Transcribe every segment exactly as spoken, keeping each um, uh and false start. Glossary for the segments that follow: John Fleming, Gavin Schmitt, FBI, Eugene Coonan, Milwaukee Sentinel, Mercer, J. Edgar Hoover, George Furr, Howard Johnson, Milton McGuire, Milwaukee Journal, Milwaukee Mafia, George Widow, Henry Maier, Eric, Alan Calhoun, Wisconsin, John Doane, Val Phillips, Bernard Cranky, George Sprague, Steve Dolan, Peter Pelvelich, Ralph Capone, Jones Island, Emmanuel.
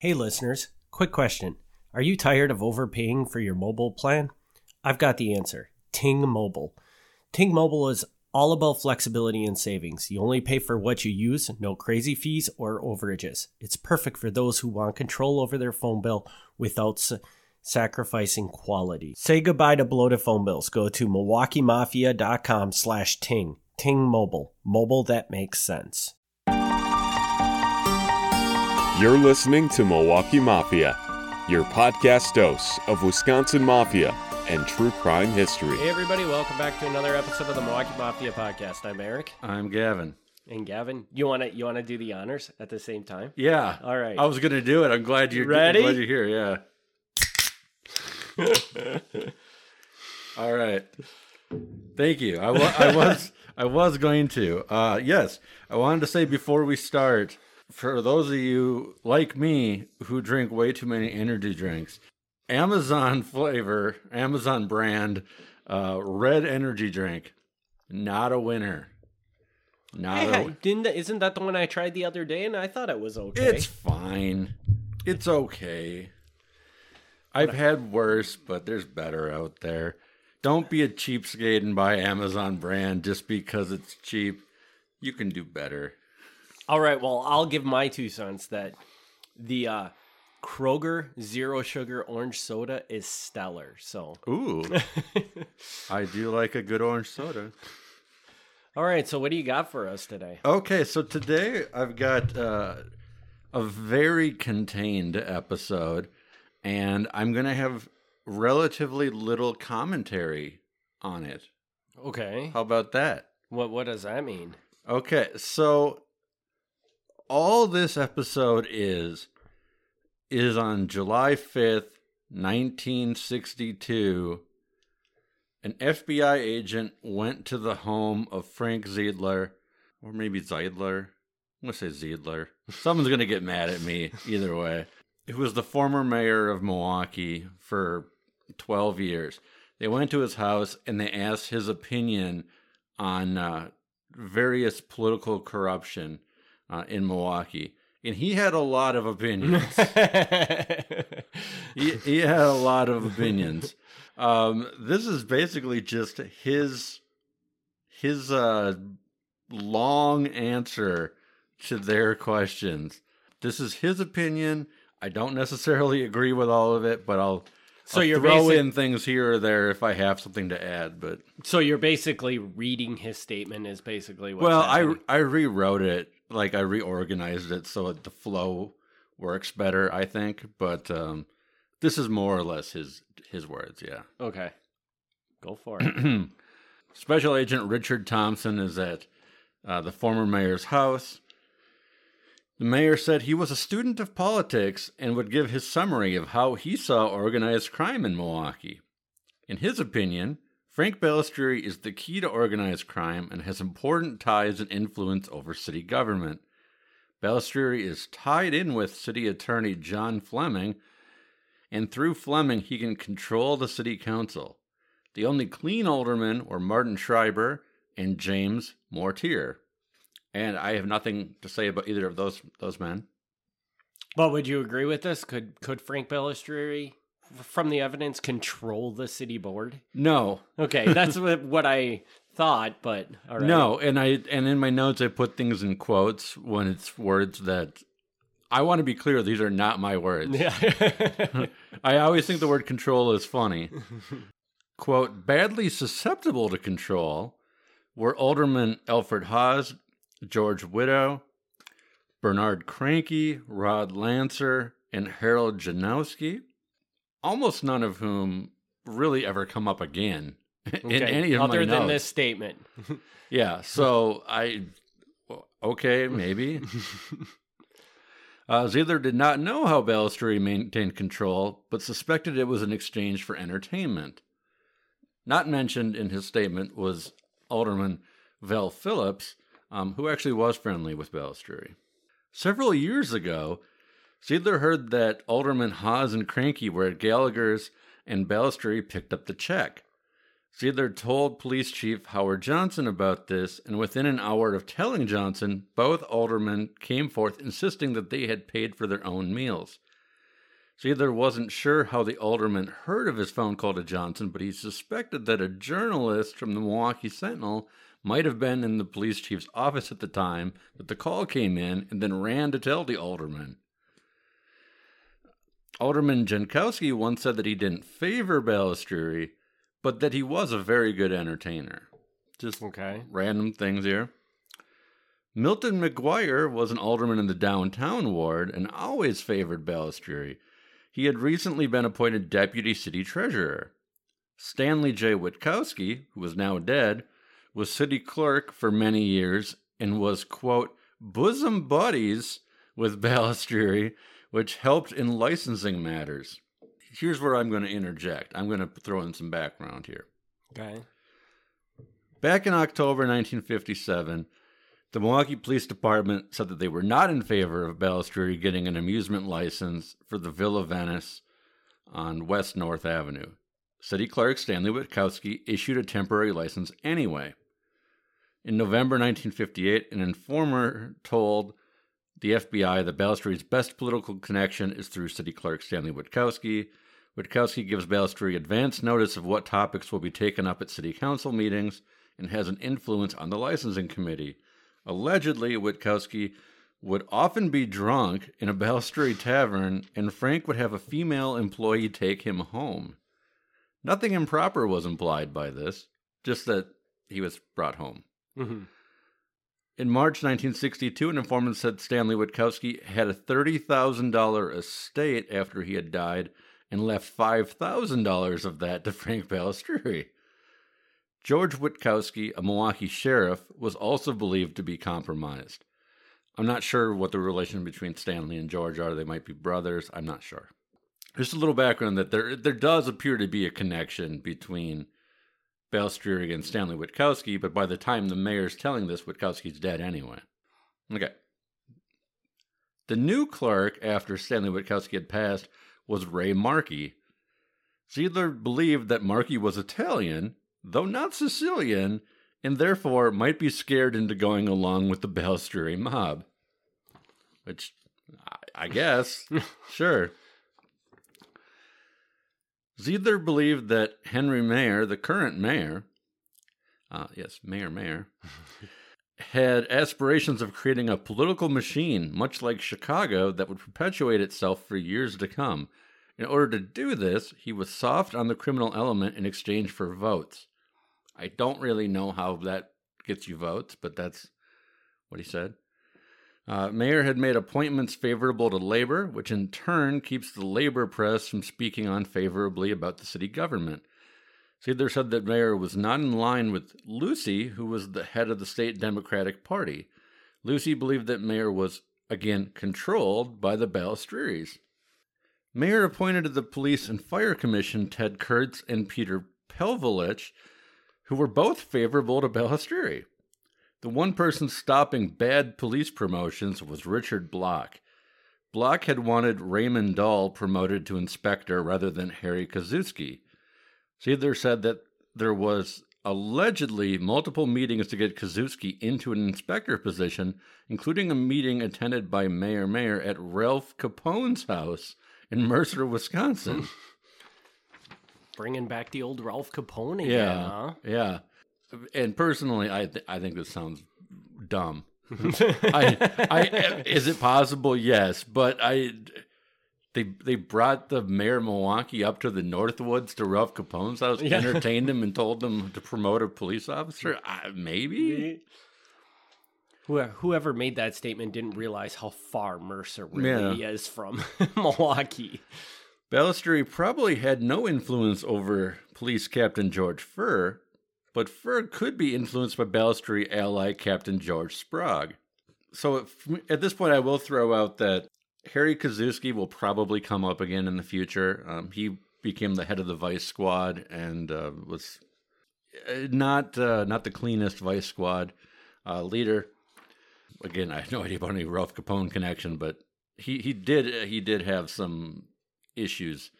Hey listeners, quick question. Are you tired of overpaying for your mobile plan? I've got the answer. Ting Mobile. Ting Mobile is all about flexibility and savings. You only pay for what you use, no crazy fees or overages. It's perfect for those who want control over their phone bill without s- sacrificing quality. Say goodbye to bloated phone bills. Go to milwaukee mafia dot com slash ting. Ting Mobile. Mobile that makes sense. You're listening to Milwaukee Mafia, your podcast dose of Wisconsin Mafia and true crime history. Hey everybody, welcome back to another episode of the Milwaukee Mafia podcast. I'm Eric. I'm Gavin. And Gavin, you want to you want to do the honors at the same time? Yeah. All right. I was going to do it. I'm glad you're ready. I'm glad you're here. Yeah. All right. Thank you. I, wa- I was I was going to. Uh, yes, I wanted to say before we start, for those of you like me who drink way too many energy drinks, Amazon flavor, Amazon brand, uh, red energy drink, not a winner. Not hey, a w- didn't that, isn't that the one I tried the other day and I thought it was okay? It's fine. It's okay. I've had worse, but there's better out there. Don't be a cheapskate and buy Amazon brand just because it's cheap. You can do better. All right, well, I'll give my two cents that the uh, Kroger Zero Sugar Orange Soda is stellar. So, ooh, I do like a good orange soda. All right, so what do you got for us today? Okay, so today I've got uh, a very contained episode, and I'm going to have relatively little commentary on it. Okay. How about that? What, what does that mean? Okay, so all this episode is, is on July fifth, nineteen sixty-two, an F B I agent went to the home of Frank Zeidler, or maybe Zeidler. I'm going to say Zeidler. Someone's going to get mad at me either way. Who was the former mayor of Milwaukee for twelve years. They went to his house and they asked his opinion on uh, various political corruption Uh, in Milwaukee, and he had a lot of opinions. he, he had a lot of opinions. Um, this is basically just his his uh, long answer to their questions. This is his opinion. I don't necessarily agree with all of it, but I'll, so I'll you're throw basic- in things here or there if I have something to add. But so you're basically reading his statement is basically what's well, happening. I I rewrote it. Like, I reorganized it so the flow works better, I think. But um, this is more or less his his words, yeah. Okay. Go for it. Special Agent Richard Thompson is at uh, the former mayor's house. The mayor said he was a student of politics and would give his summary of how he saw organized crime in Milwaukee. In his opinion, Frank Balistrieri is the key to organized crime and has important ties and influence over city government. Balistrieri is tied in with city attorney John Fleming, and through Fleming he can control the city council. The only clean aldermen were Martin Schreiber and James Mortier. And I have nothing to say about either of those those men. Well, would you agree with this? Could could Frank Balistrieri, from the evidence, control the city board? No. Okay, that's what I thought, but all right. No, and I and in my notes I put things in quotes when it's words that I want to be clear, these are not my words. Yeah. I always think the word control is funny. Quote, badly susceptible to control were Alderman Alfred Haas, George Widow, Bernard Cranky, Rod Lancer, and Harold Jankowski, almost none of whom really ever come up again in okay. any of Other my notes. Other than this statement. Yeah, so I, okay, maybe. uh, Zeidler did not know how Balistrieri maintained control, but suspected it was in exchange for entertainment. Not mentioned in his statement was Alderman Val Phillips, um, who actually was friendly with Balistrieri. Several years ago, Zeidler heard that Alderman Haas and Cranky were at Gallagher's and Balistrieri picked up the check. Zeidler told Police Chief Howard Johnson about this, and within an hour of telling Johnson, both aldermen came forth insisting that they had paid for their own meals. Zeidler wasn't sure how the alderman heard of his phone call to Johnson, but he suspected that a journalist from the Milwaukee Sentinel might have been in the police chief's office at the time that the call came in and then ran to tell the alderman. Alderman Jankowski once said that he didn't favor Balistrieri, but that he was a very good entertainer. Just okay. Random things here. Milton McGuire was an alderman in the downtown ward and always favored Balistrieri. He had recently been appointed deputy city treasurer. Stanley J. Witkowski, who was now dead, was city clerk for many years and was, quote, bosom buddies with Balistrieri, which helped in licensing matters. Here's where I'm going to interject. I'm going to throw in some background here. Okay. Back in October nineteen fifty-seven, the Milwaukee Police Department said that they were not in favor of Balistrieri getting an amusement license for the Villa Venice on West North Avenue. City Clerk Stanley Witkowski issued a temporary license anyway. In November nineteen fifty-eight, an informer told the F B I that Balistrieri's best political connection is through City Clerk Stanley Witkowski. Witkowski gives Balistrieri advance notice of what topics will be taken up at city council meetings and has an influence on the licensing committee. Allegedly, Witkowski would often be drunk in a Balistrieri tavern, and Frank would have a female employee take him home. Nothing improper was implied by this, just that he was brought home. Mm-hmm. In March nineteen sixty-two, an informant said Stanley Witkowski had a thirty thousand dollars estate after he had died and left five thousand dollars of that to Frank Balistrieri. George Witkowski, a Milwaukee sheriff, was also believed to be compromised. I'm not sure what the relation between Stanley and George are. They might be brothers. I'm not sure. Just a little background that there there does appear to be a connection between Balistrieri and Stanley Witkowski, but by the time the mayor's telling this, Witkowski's dead anyway. Okay. The new clerk, after Stanley Witkowski had passed, was Ray Markey. Zeidler believed that Markey was Italian, though not Sicilian, and therefore might be scared into going along with the Balistrieri mob. Which, I, I guess, sure. Zeidler believed that Henry Maier, the current mayor, uh, yes, Mayor Maier, had aspirations of creating a political machine, much like Chicago, that would perpetuate itself for years to come. In order to do this, he was soft on the criminal element in exchange for votes. I don't really know how that gets you votes, but that's what he said. Uh, Maier had made appointments favorable to labor, which in turn keeps the labor press from speaking unfavorably about the city government. Zeidler said that Maier was not in line with Lucy, who was the head of the state Democratic Party. Lucy believed that Maier was, again, controlled by the Balistrieris. Maier appointed to the Police and Fire Commission Ted Kurtz and Peter Pelvelich, who were both favorable to Balistrieri. The one person stopping bad police promotions was Richard Block. Block had wanted Raymond Dahl promoted to inspector rather than Harry Kazuski. Zeidler said that there was allegedly multiple meetings to get Kazuski into an inspector position, including a meeting attended by Mayor Maier at Ralph Capone's house in Mercer, Wisconsin. Bringing back the old Ralph Capone again, yeah, huh? Yeah. And personally, I th- I think this sounds dumb. I, I, is it possible? Yes. But I, they they brought the mayor of Milwaukee up to the Northwoods to Ralph Capone's house, yeah. entertained him, and told them to promote a police officer? I, maybe? Whoever made that statement didn't realize how far Mercer really yeah. is from Milwaukee. Balistrieri probably had no influence over police captain George Furr, but Furr could be influenced by Balistrieri ally Captain George Sprague. So at this point, I will throw out that Harry Kazuski will probably come up again in the future. Um, he became the head of the vice squad and uh, was not uh, not the cleanest vice squad uh, leader. Again, I have no idea about any Ralph Capone connection, but he, he did he did have some issues.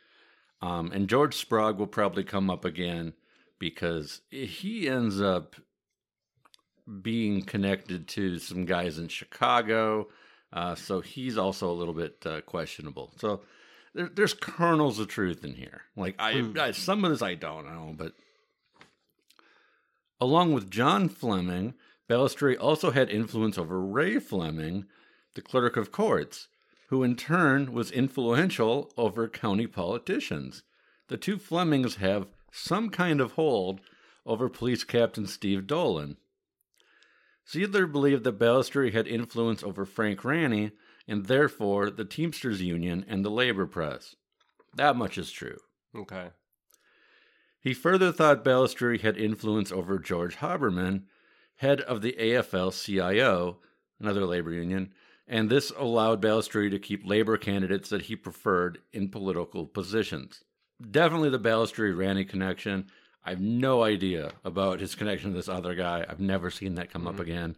Um, and George Sprague will probably come up again because he ends up being connected to some guys in Chicago, uh, so he's also a little bit uh, questionable. So there, there's kernels of truth in here. Like I, mm. I, some of this I don't know, but along with John Fleming, Balistrieri also had influence over Ray Fleming, the clerk of courts, who in turn was influential over county politicians. The two Flemings have some kind of hold over police captain Steve Dolan. Zeidler believed that Balistrieri had influence over Frank Ranny and therefore the Teamsters Union and the labor press. That much is true. Okay. He further thought Balistrieri had influence over George Haberman, head of the A F L C I O, another labor union, and this allowed Balistrieri to keep labor candidates that he preferred in political positions. Definitely the Balistrieri-Ranny connection. I have no idea about his connection to this other guy. I've never seen that come mm-hmm. up again.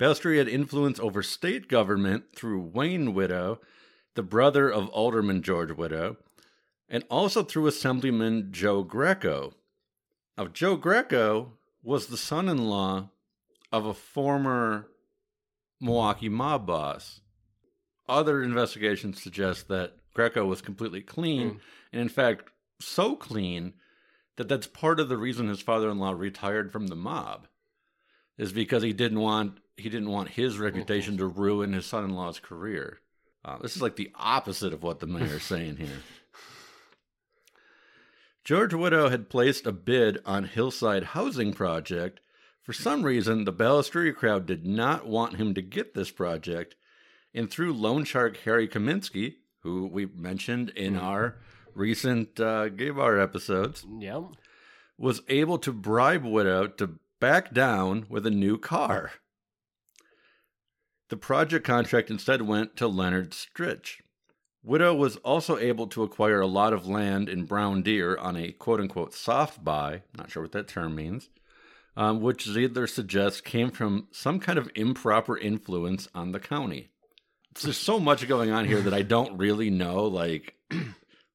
Balistrieri had influence over state government through Wayne Widow, the brother of Alderman George Widow, and also through Assemblyman Joe Greco. Now, Joe Greco was the son-in-law of a former Milwaukee mob boss. Other investigations suggest that Greco was completely clean, mm. and in fact, so clean that that's part of the reason his father-in-law retired from the mob, is because he didn't want he didn't want his reputation to ruin his son-in-law's career. Uh, this is like the opposite of what the mayor's saying here. George Widow had placed a bid on Hillside Housing Project. For some reason, the Balistrieri crowd did not want him to get this project, and through loan shark Harry Kazuski, who we mentioned in mm. our recent uh, gay bar episodes, yep. was able to bribe Widow to back down with a new car. The project contract instead went to Leonard Stritch. Widow was also able to acquire a lot of land in Brown Deer on a quote-unquote soft buy, not sure what that term means, um, which Zeidler suggests came from some kind of improper influence on the county. There's so much going on here that I don't really know, like,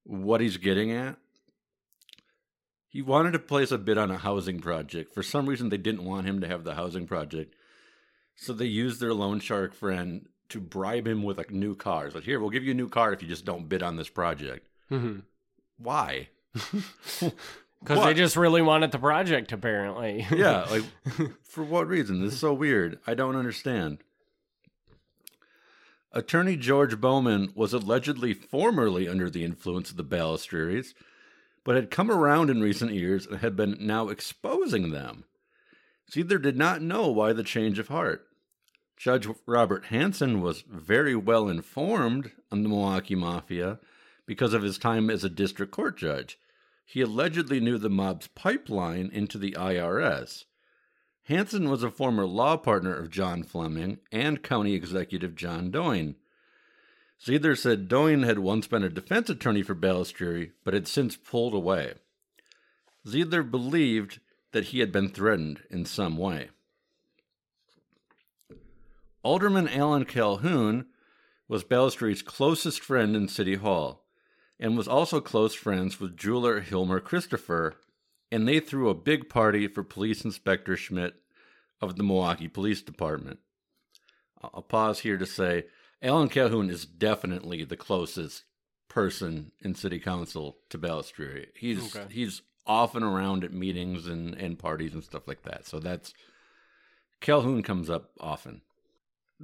what he's getting at. He wanted to place a bid on a housing project. For some reason, they didn't want him to have the housing project, so they used their loan shark friend to bribe him with a new car. It's like, here, we'll give you a new car if you just don't bid on this project. Mm-hmm. Why? Because they just really wanted the project, apparently. Yeah, like, for what reason? This is so weird. I don't understand. Attorney George Bowman was allegedly formerly under the influence of the Balistrieris, but had come around in recent years and had been now exposing them. Zeidler did not know why the change of heart. Judge Robert Hansen was very well informed on the Milwaukee Mafia because of his time as a district court judge. He allegedly knew the mob's pipeline into the I R S. Hansen was a former law partner of John Fleming and county executive John Doane. Zeidler said Doane had once been a defense attorney for Balistrieri, but had since pulled away. Zeidler believed that he had been threatened in some way. Alderman Alan Calhoun was Balistrieri's closest friend in City Hall, and was also close friends with jeweler Hilmer Christopher, and they threw a big party for Police Inspector Schmidt of the Milwaukee Police Department. I'll pause here to say, Alan Calhoun is definitely the closest person in City Council to Balistrieri. He's okay. he's often around at meetings and, and parties and stuff like that. So that's, Calhoun comes up often.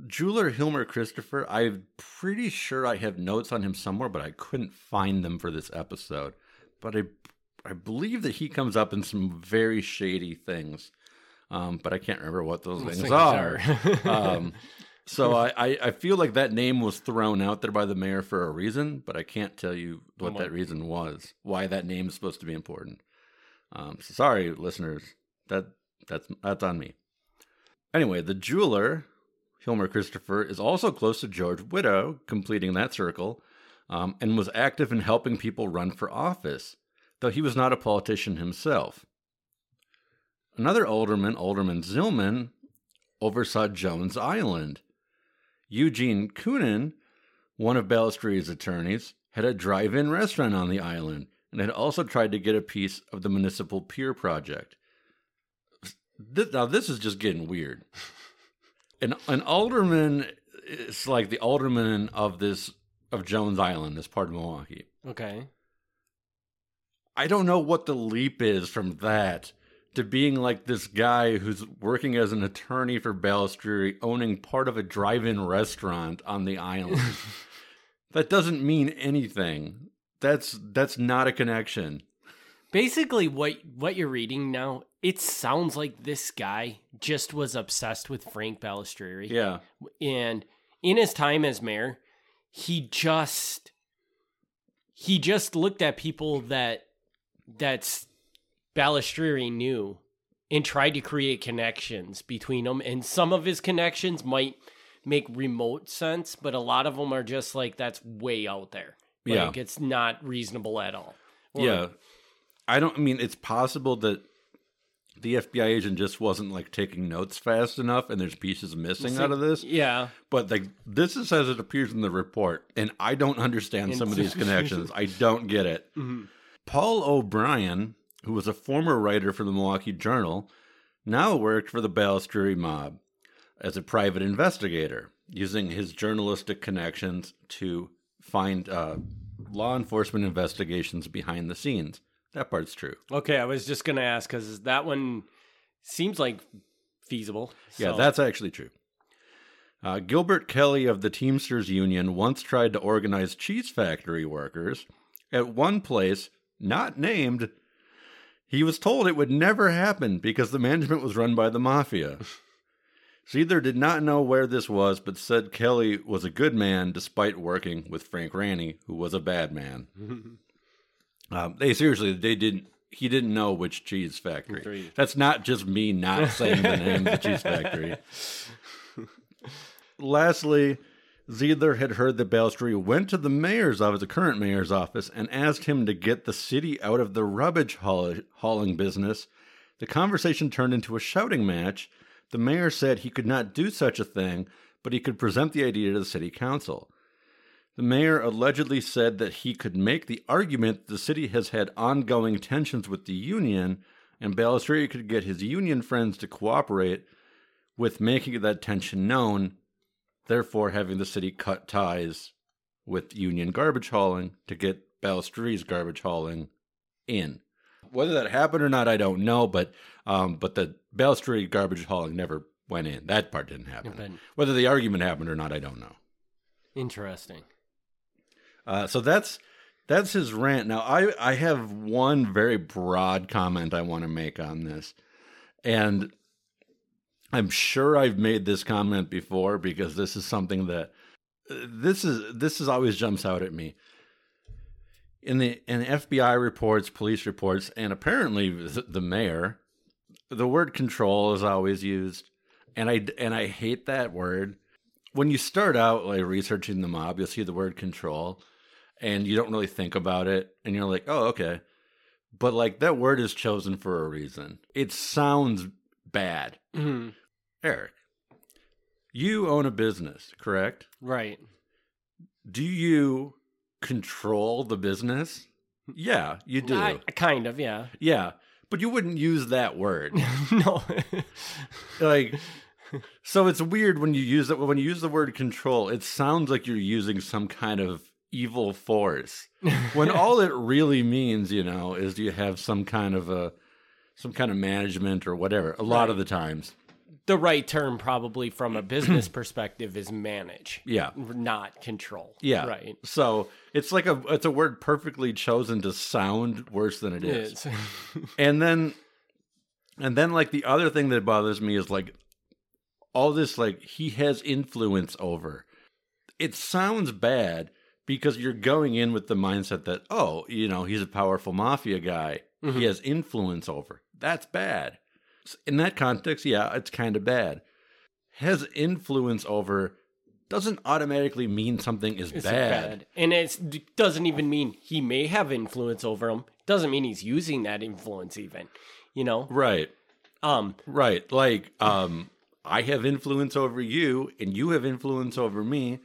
Jeweler Hilmer Christopher, I'm pretty sure I have notes on him somewhere, but I couldn't find them for this episode. But I I believe that he comes up in some very shady things, um, but I can't remember what those things, things are. are. um, so I, I feel like that name was thrown out there by the mayor for a reason, but I can't tell you what that reason was, why that name is supposed to be important. Um, so sorry, listeners, that that's that's on me. Anyway, the jeweler, Hilmer Christopher, is also close to George Widow, completing that circle, um, and was active in helping people run for office, though he was not a politician himself. Another alderman, Alderman Zillman, oversaw Jones Island. Eugene Coonan, one of Balistrieri's attorneys, had a drive-in restaurant on the island and had also tried to get a piece of the municipal pier project. This, now, this is just getting weird. An, an alderman is like the alderman of this of Jones Island as part of Milwaukee. Okay. I don't know what the leap is from that to being like this guy who's working as an attorney for Balistrieri, owning part of a drive-in restaurant on the island. That doesn't mean anything. That's that's not a connection. Basically, what what you're reading now, it sounds like this guy just was obsessed with Frank Balistrieri. Yeah. And in his time as mayor, he just he just looked at people that that's Balistrieri knew and tried to create connections between them. And some of his connections might make remote sense, but a lot of them are just like, that's way out there. Like, yeah. It's not reasonable at all. Or, yeah. I don't I mean, it's possible that the F B I agent just wasn't like taking notes fast enough and there's pieces missing out of this. Yeah. But like this is as it appears in the report. And I don't understand some of these connections. I don't get it. Mm-hmm. Paul O'Brien, who was a former writer for the Milwaukee Journal, now worked for the Balistrieri mob as a private investigator, using his journalistic connections to find uh, law enforcement investigations behind the scenes. That part's true. Okay, I was just going to ask, because that one seems like feasible. So. Yeah, that's actually true. Uh, Gilbert Kelly of the Teamsters Union once tried to organize cheese factory workers at one place, not named. He was told it would never happen because the management was run by the mafia. Zeidler did not know where this was, but said Kelly was a good man despite working with Frank Ranny, who was a bad man. Um, they seriously, they didn't. He didn't know which cheese factory. Three. That's not just me not saying the name of the cheese factory. Lastly, Zeidler had heard that Balistrieri went to the mayor's office, the current mayor's office, and asked him to get the city out of the rubbish haul- hauling business. The conversation turned into a shouting match. The mayor said he could not do such a thing, but he could present the idea to the city council. The mayor allegedly said that he could make the argument the city has had ongoing tensions with the union, and Balistrieri could get his union friends to cooperate with making that tension known, therefore having the city cut ties with union garbage hauling to get Balistrieri's garbage hauling in. Whether that happened or not, I don't know, but um, but the Balistrieri garbage hauling never went in. That part didn't happen. Whether the argument happened or not, I don't know. Interesting. Uh, so that's that's his rant. Now, I, I have one very broad comment I want to make on this. And I'm sure I've made this comment before because this is something that uh, this is this is always jumps out at me. In the in F B I reports, police reports, and apparently the mayor, the word control is always used. And I and I hate that word. When you start out like researching the mob, you'll see the word control. And you don't really think about it. And you're like, oh, okay. But like that word is chosen for a reason. It sounds bad. Mm-hmm. Eric, you own a business, correct? Right. Do you control the business? Yeah, you do. I, kind of, yeah. Yeah. But you wouldn't use that word. No. Like... So it's weird when you use it. When you use the word control, it sounds like you're using some kind of evil force. When all it really means, you know, is you have some kind of a, some kind of management or whatever. A lot right. of the times, the right term probably from a business perspective is manage. Yeah, not control. Yeah, right. So it's like a it's a word perfectly chosen to sound worse than it is. It is. and then, and then like the other thing that bothers me is like. All this, like, he has influence over. It sounds bad because you're going in with the mindset that, oh, you know, he's a powerful mafia guy. Mm-hmm. He has influence over. That's bad. In that context, yeah, it's kind of bad. Has influence over doesn't automatically mean something is bad. bad. And it's, it doesn't even mean he may have influence over him. Doesn't mean he's using that influence even, you know? Right. Um. Right. Like, um... I have influence over you, and you have influence over me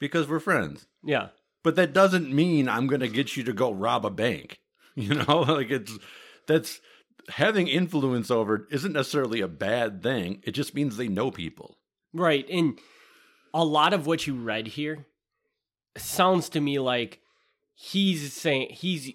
because we're friends. Yeah. But that doesn't mean I'm going to get you to go rob a bank. You know, like it's that's having influence over isn't necessarily a bad thing. It just means they know people. Right. And a lot of what you read here sounds to me like he's saying he's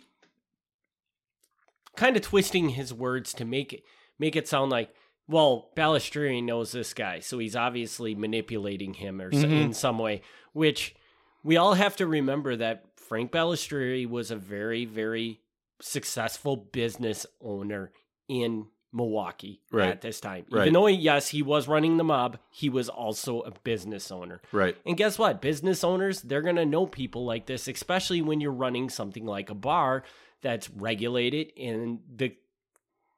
kind of twisting his words to make it make it sound like, well, Balistrieri knows this guy, so he's obviously manipulating him or mm-hmm. so, in some way. Which we all have to remember that Frank Balistrieri was a very, very successful business owner in Milwaukee right. at this time. Even right. though, yes, he was running the mob, he was also a business owner. Right. And guess what? Business owners, they're going to know people like this, especially when you're running something like a bar that's regulated and the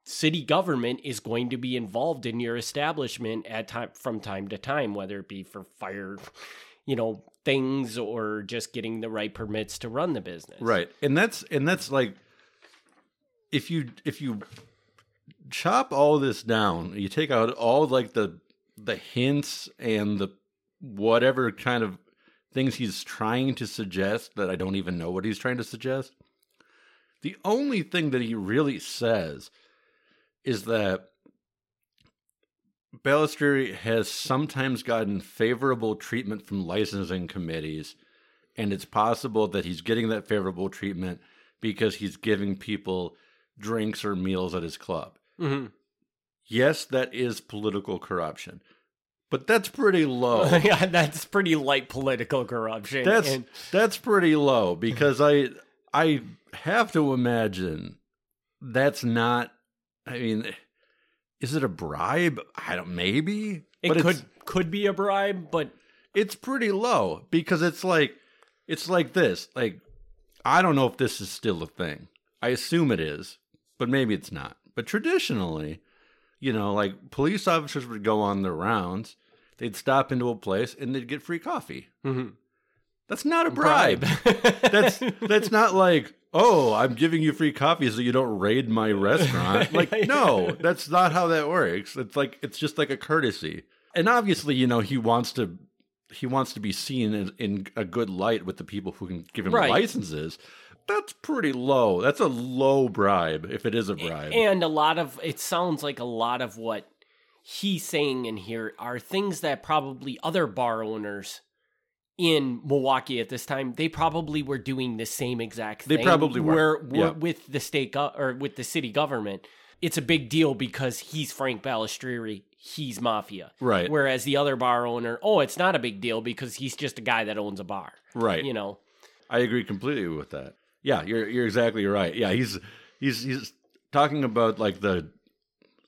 city government is going to be involved in your establishment at time from time to time, whether it be for fire, you know, things or just getting the right permits to run the business. Right. And that's and that's like if you if you chop all this down, you take out all like the the hints and the whatever kind of things he's trying to suggest that I don't even know what he's trying to suggest. The only thing that he really says is that Balistrieri has sometimes gotten favorable treatment from licensing committees, and it's possible that he's getting that favorable treatment because he's giving people drinks or meals at his club. Mm-hmm. Yes, that is political corruption, but that's pretty low. Yeah, that's pretty light political corruption. That's and- that's pretty low because I I have to imagine that's not. I mean, is it a bribe? I don't. Maybe it but could could be a bribe, but it's pretty low because it's like it's like this. Like, I don't know if this is still a thing. I assume it is, but maybe it's not. But traditionally, you know, like police officers would go on their rounds. They'd stop into a place and they'd get free coffee. Mm-hmm. That's not a bribe. bribe. that's that's not like, oh, I'm giving you free coffee so you don't raid my restaurant. Like, no, that's not how that works. It's like it's just like a courtesy. And obviously, you know, he wants to he wants to be seen in, in a good light with the people who can give him right. licenses. That's pretty low. That's a low bribe if it is a bribe. And a lot of it sounds like a lot of what he's saying in here are things that probably other bar owners in Milwaukee at this time, they probably were doing the same exact thing. They probably were. were, were yeah. With the state go- or with the city government, it's a big deal because he's Frank Balistrieri, he's mafia. Right. Whereas the other bar owner, oh, it's not a big deal because he's just a guy that owns a bar. Right. You know. I agree completely with that. Yeah, you're you're exactly right. Yeah, he's he's he's talking about like the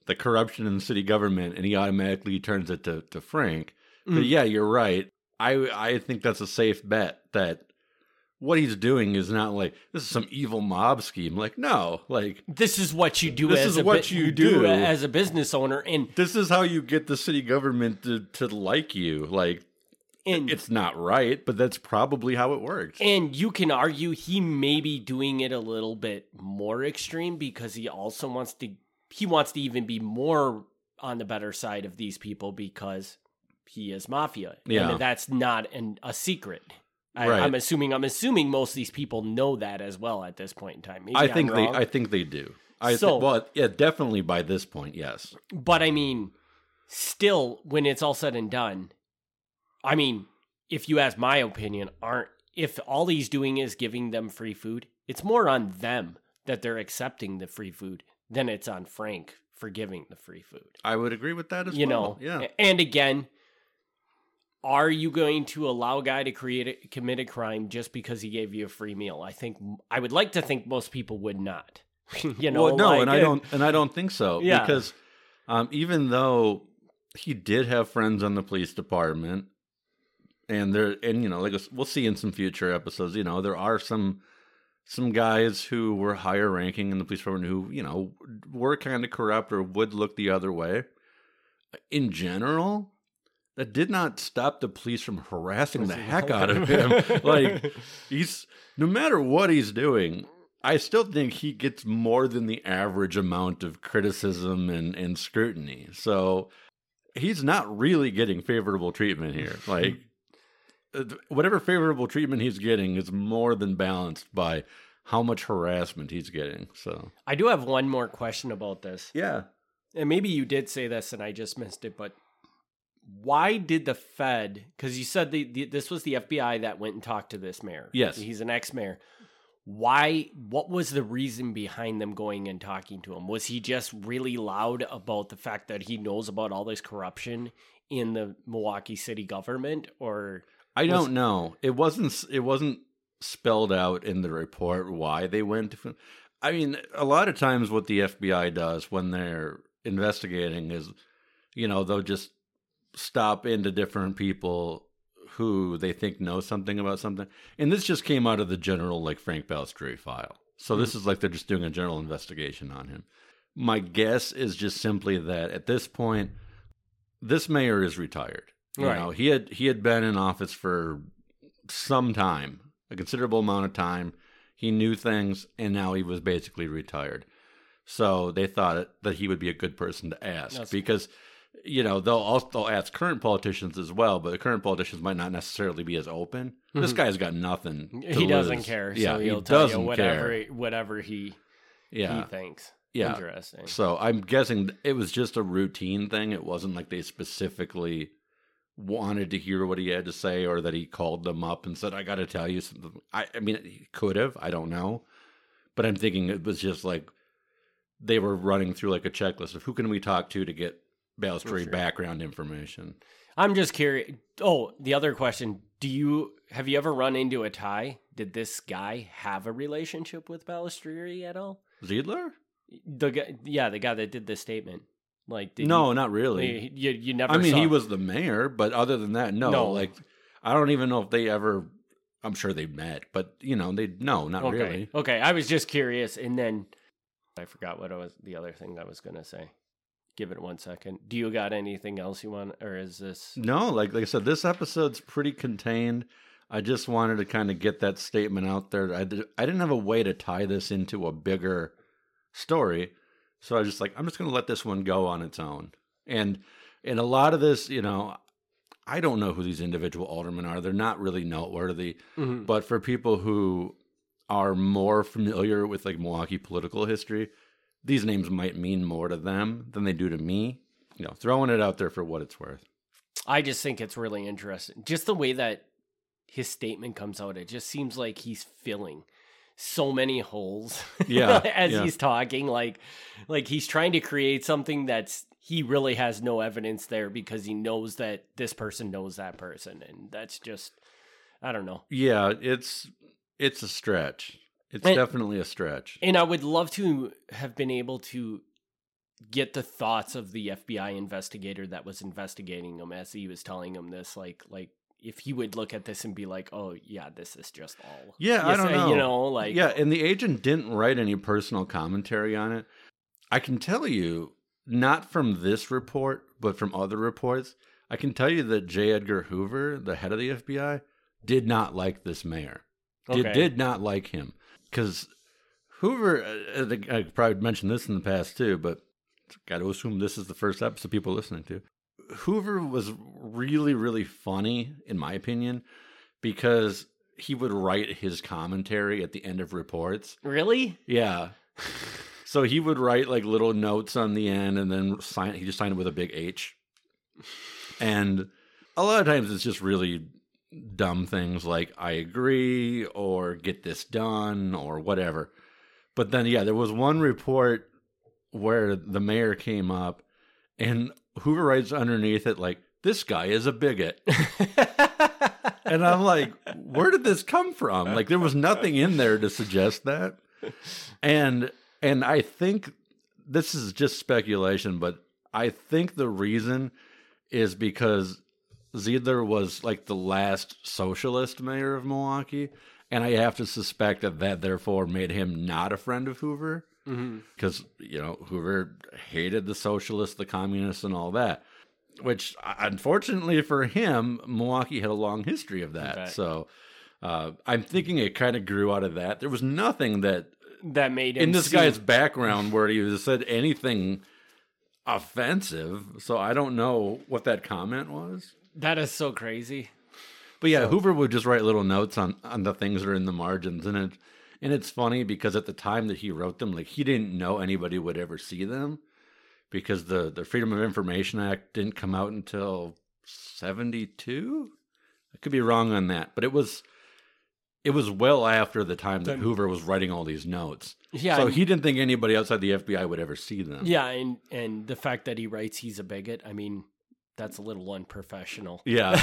the corruption in the city government, and he automatically turns it to to Frank. Mm. But yeah, you're right. I, I think that's a safe bet that what he's doing is not like, this is some evil mob scheme. Like, no, like... This is what you do, this as, is a what bu- you do. do as a business owner. And this is how you get the city government to, to like you. Like, and, it's not right, but that's probably how it works. And you can argue he may be doing it a little bit more extreme because he also wants to... He wants to even be more on the better side of these people because... He is mafia. Yeah. And that's not an, a secret. I, right. I'm assuming. I'm assuming most of these people know that as well at this point in time. Maybe I I'm think wrong. they. I think they do. I so, th- well, yeah, definitely by this point, yes. But I mean, still, when it's all said and done, I mean, if you ask my opinion, aren't if all he's doing is giving them free food, it's more on them that they're accepting the free food than it's on Frank for giving the free food. I would agree with that as you well. You know, yeah, and again. Are you going to allow a guy to create a, commit a crime just because he gave you a free meal? I think I would like to think most people would not. You know, well, no, like, and I don't, and I don't think so yeah. because um, even though he did have friends on the police department, and there, and you know, like we'll see in some future episodes, you know, there are some some guys who were higher ranking in the police department who, you know, were kind of corrupt or would look the other way. In general. That did not stop the police from harassing the heck out of him. Like, he's no matter what he's doing, I still think he gets more than the average amount of criticism and, and scrutiny. So he's not really getting favorable treatment here. Like, whatever favorable treatment he's getting is more than balanced by how much harassment he's getting. So I do have one more question about this. Yeah. And maybe you did say this and I just missed it, but Why did the Fed, because you said the, the, this was the F B I that went and talked to this mayor. Yes. He's an ex-mayor. Why, what was the reason behind them going and talking to him? Was he just really loud about the fact that he knows about all this corruption in the Milwaukee city government? Or I was, don't know. It wasn't, it wasn't spelled out in the report why they went to, I mean, a lot of times what the F B I does when they're investigating is, you know, they'll just stop into different people who they think know something about something. And this just came out of the general, like, Frank Balistrieri file. So this is like they're just doing a general investigation on him. My guess is just simply that at this point, this mayor is retired. You right. know, he had he had been in office for some time, a considerable amount of time. He knew things, and now he was basically retired. So they thought it, that he would be a good person to ask. That's because... You know, they'll also they'll ask current politicians as well, but the current politicians might not necessarily be as open. Mm-hmm. This guy's got nothing. He doesn't lose. care. Yeah, so he'll he tell you whatever care. whatever he yeah. he thinks. Yeah. Interesting. So I'm guessing it was just a routine thing. It wasn't like they specifically wanted to hear what he had to say, or that he called them up and said, "I got to tell you something." I, I mean, he could have. I don't know, but I'm thinking it was just like they were running through like a checklist of who can we talk to to get Balistrieri sure. background information. I'm just curious. Oh, the other question. Do you, have you ever run into a tie? Did this guy have a relationship with Balistrieri at all? Zeidler? The guy, yeah, the guy that did this statement. Like, did No, he, not really. You, you never I mean, saw he him. was the mayor, but other than that, no. no. Like, I don't even know if they ever, I'm sure they met, but, you know, they, no, not okay. really. Okay, I was just curious. And then I forgot what I was, the other thing I was going to say. Give it one second. Do you got anything else you want, or is this... No, like like I said, this episode's pretty contained. I just wanted to kind of get that statement out there. I, did, I didn't have a way to tie this into a bigger story, so I was just like, I'm just going to let this one go on its own. And and a lot of this, you know, I don't know who these individual aldermen are. They're not really noteworthy, mm-hmm. but for people who are more familiar with like Milwaukee political history, these names might mean more to them than they do to me. You know, throwing it out there for what it's worth. I just think it's really interesting. Just the way that his statement comes out, it just seems like he's filling so many holes yeah, as yeah. he's talking. Like, like he's trying to create something that's, he really has no evidence there because he knows that this person knows that person. And that's just, I don't know. Yeah, it's it's a stretch. It's and, definitely a stretch. And I would love to have been able to get the thoughts of the F B I investigator that was investigating him as he was telling him this, like, like if he would look at this and be like, oh, yeah, this is just all. Yeah, yes, I don't know. You know, like. Yeah, and the agent didn't write any personal commentary on it. I can tell you, not from this report, but from other reports, I can tell you that J. Edgar Hoover, the head of the F B I, did not like this mayor. Okay. Did, did not like him. Because Hoover, I, I probably mentioned this in the past too, but got to assume this is the first episode people listening to. Hoover was really, really funny, in my opinion, because he would write his commentary at the end of reports. Really? Yeah. So he would write like little notes on the end, and then sign. He just signed it with a big H. And a lot of times it's just really dumb things like I agree or get this done or whatever. But then, yeah, there was one report where the mayor came up and Hoover writes underneath it, like, this guy is a bigot. And I'm like, where did this come from? Like, there was nothing in there to suggest that. And, and I think this is just speculation, but I think the reason is because Zeidler was like the last socialist mayor of Milwaukee, and I have to suspect that that therefore made him not a friend of Hoover, because mm-hmm. you know Hoover hated the socialists, the communists, and all that. Which, unfortunately for him, Milwaukee had a long history of that. Right. So uh, I'm thinking it kind of grew out of that. There was nothing that that made him in this see- guy's background where he said anything offensive. So I don't know what that comment was. That is so crazy. But yeah, so. Hoover would just write little notes on, on the things that are in the margins. And it, and it's funny because at the time that he wrote them, like he didn't know anybody would ever see them because the, the Freedom of Information Act didn't come out until seventy-two? I could be wrong on that, but it was it was well after the time that Hoover was writing all these notes. Yeah, so I mean, he didn't think anybody outside the F B I would ever see them. Yeah, and, and the fact that he writes he's a bigot, I mean, that's a little unprofessional. Yeah,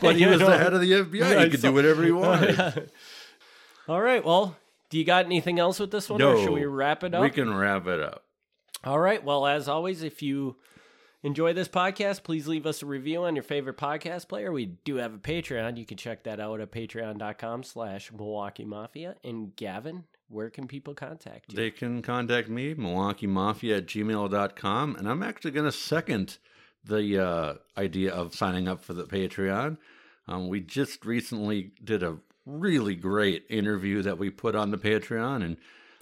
but he was know, the head of the F B I. Yeah, he could so, do whatever he wanted. All right, well, do you got anything else with this one, no, or should we wrap it up? We can wrap it up. All right, well, as always, if you enjoy this podcast, please leave us a review on your favorite podcast player. We do have a Patreon. You can check that out at patreon.com slash Milwaukee Mafia. And Gavin, where can people contact you? They can contact me, milwaukeemafia at gmail dot com. And I'm actually going to second the uh, idea of signing up for the Patreon. Um, we just recently did a really great interview that we put on the Patreon, and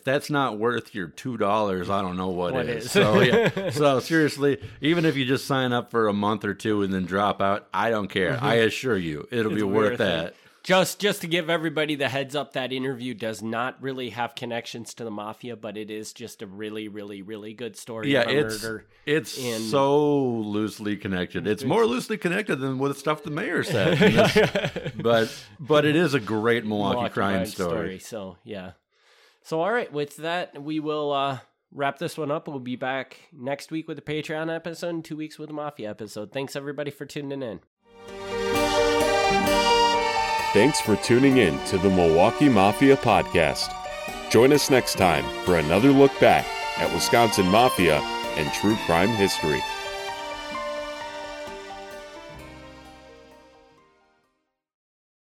that's not worth your two dollars. I don't know what, what is. is. So, yeah. So seriously, even if you just sign up for a month or two and then drop out, I don't care. Mm-hmm. I assure you, it'll it's be worth, worth that. It. Just just to give everybody the heads up, that interview does not really have connections to the mafia, but it is just a really, really, really good story. Yeah, it's, murder it's in... so loosely connected. It's more loosely connected than with stuff the mayor said. This, but but it is a great Milwaukee, Milwaukee crime story. story. So, yeah. So, all right, with that, we will uh, wrap this one up. We'll be back next week with a Patreon episode and two weeks with a Mafia episode. Thanks, everybody, for tuning in. Thanks for tuning in to the Milwaukee Mafia podcast. Join us next time for another look back at Wisconsin Mafia and true crime history.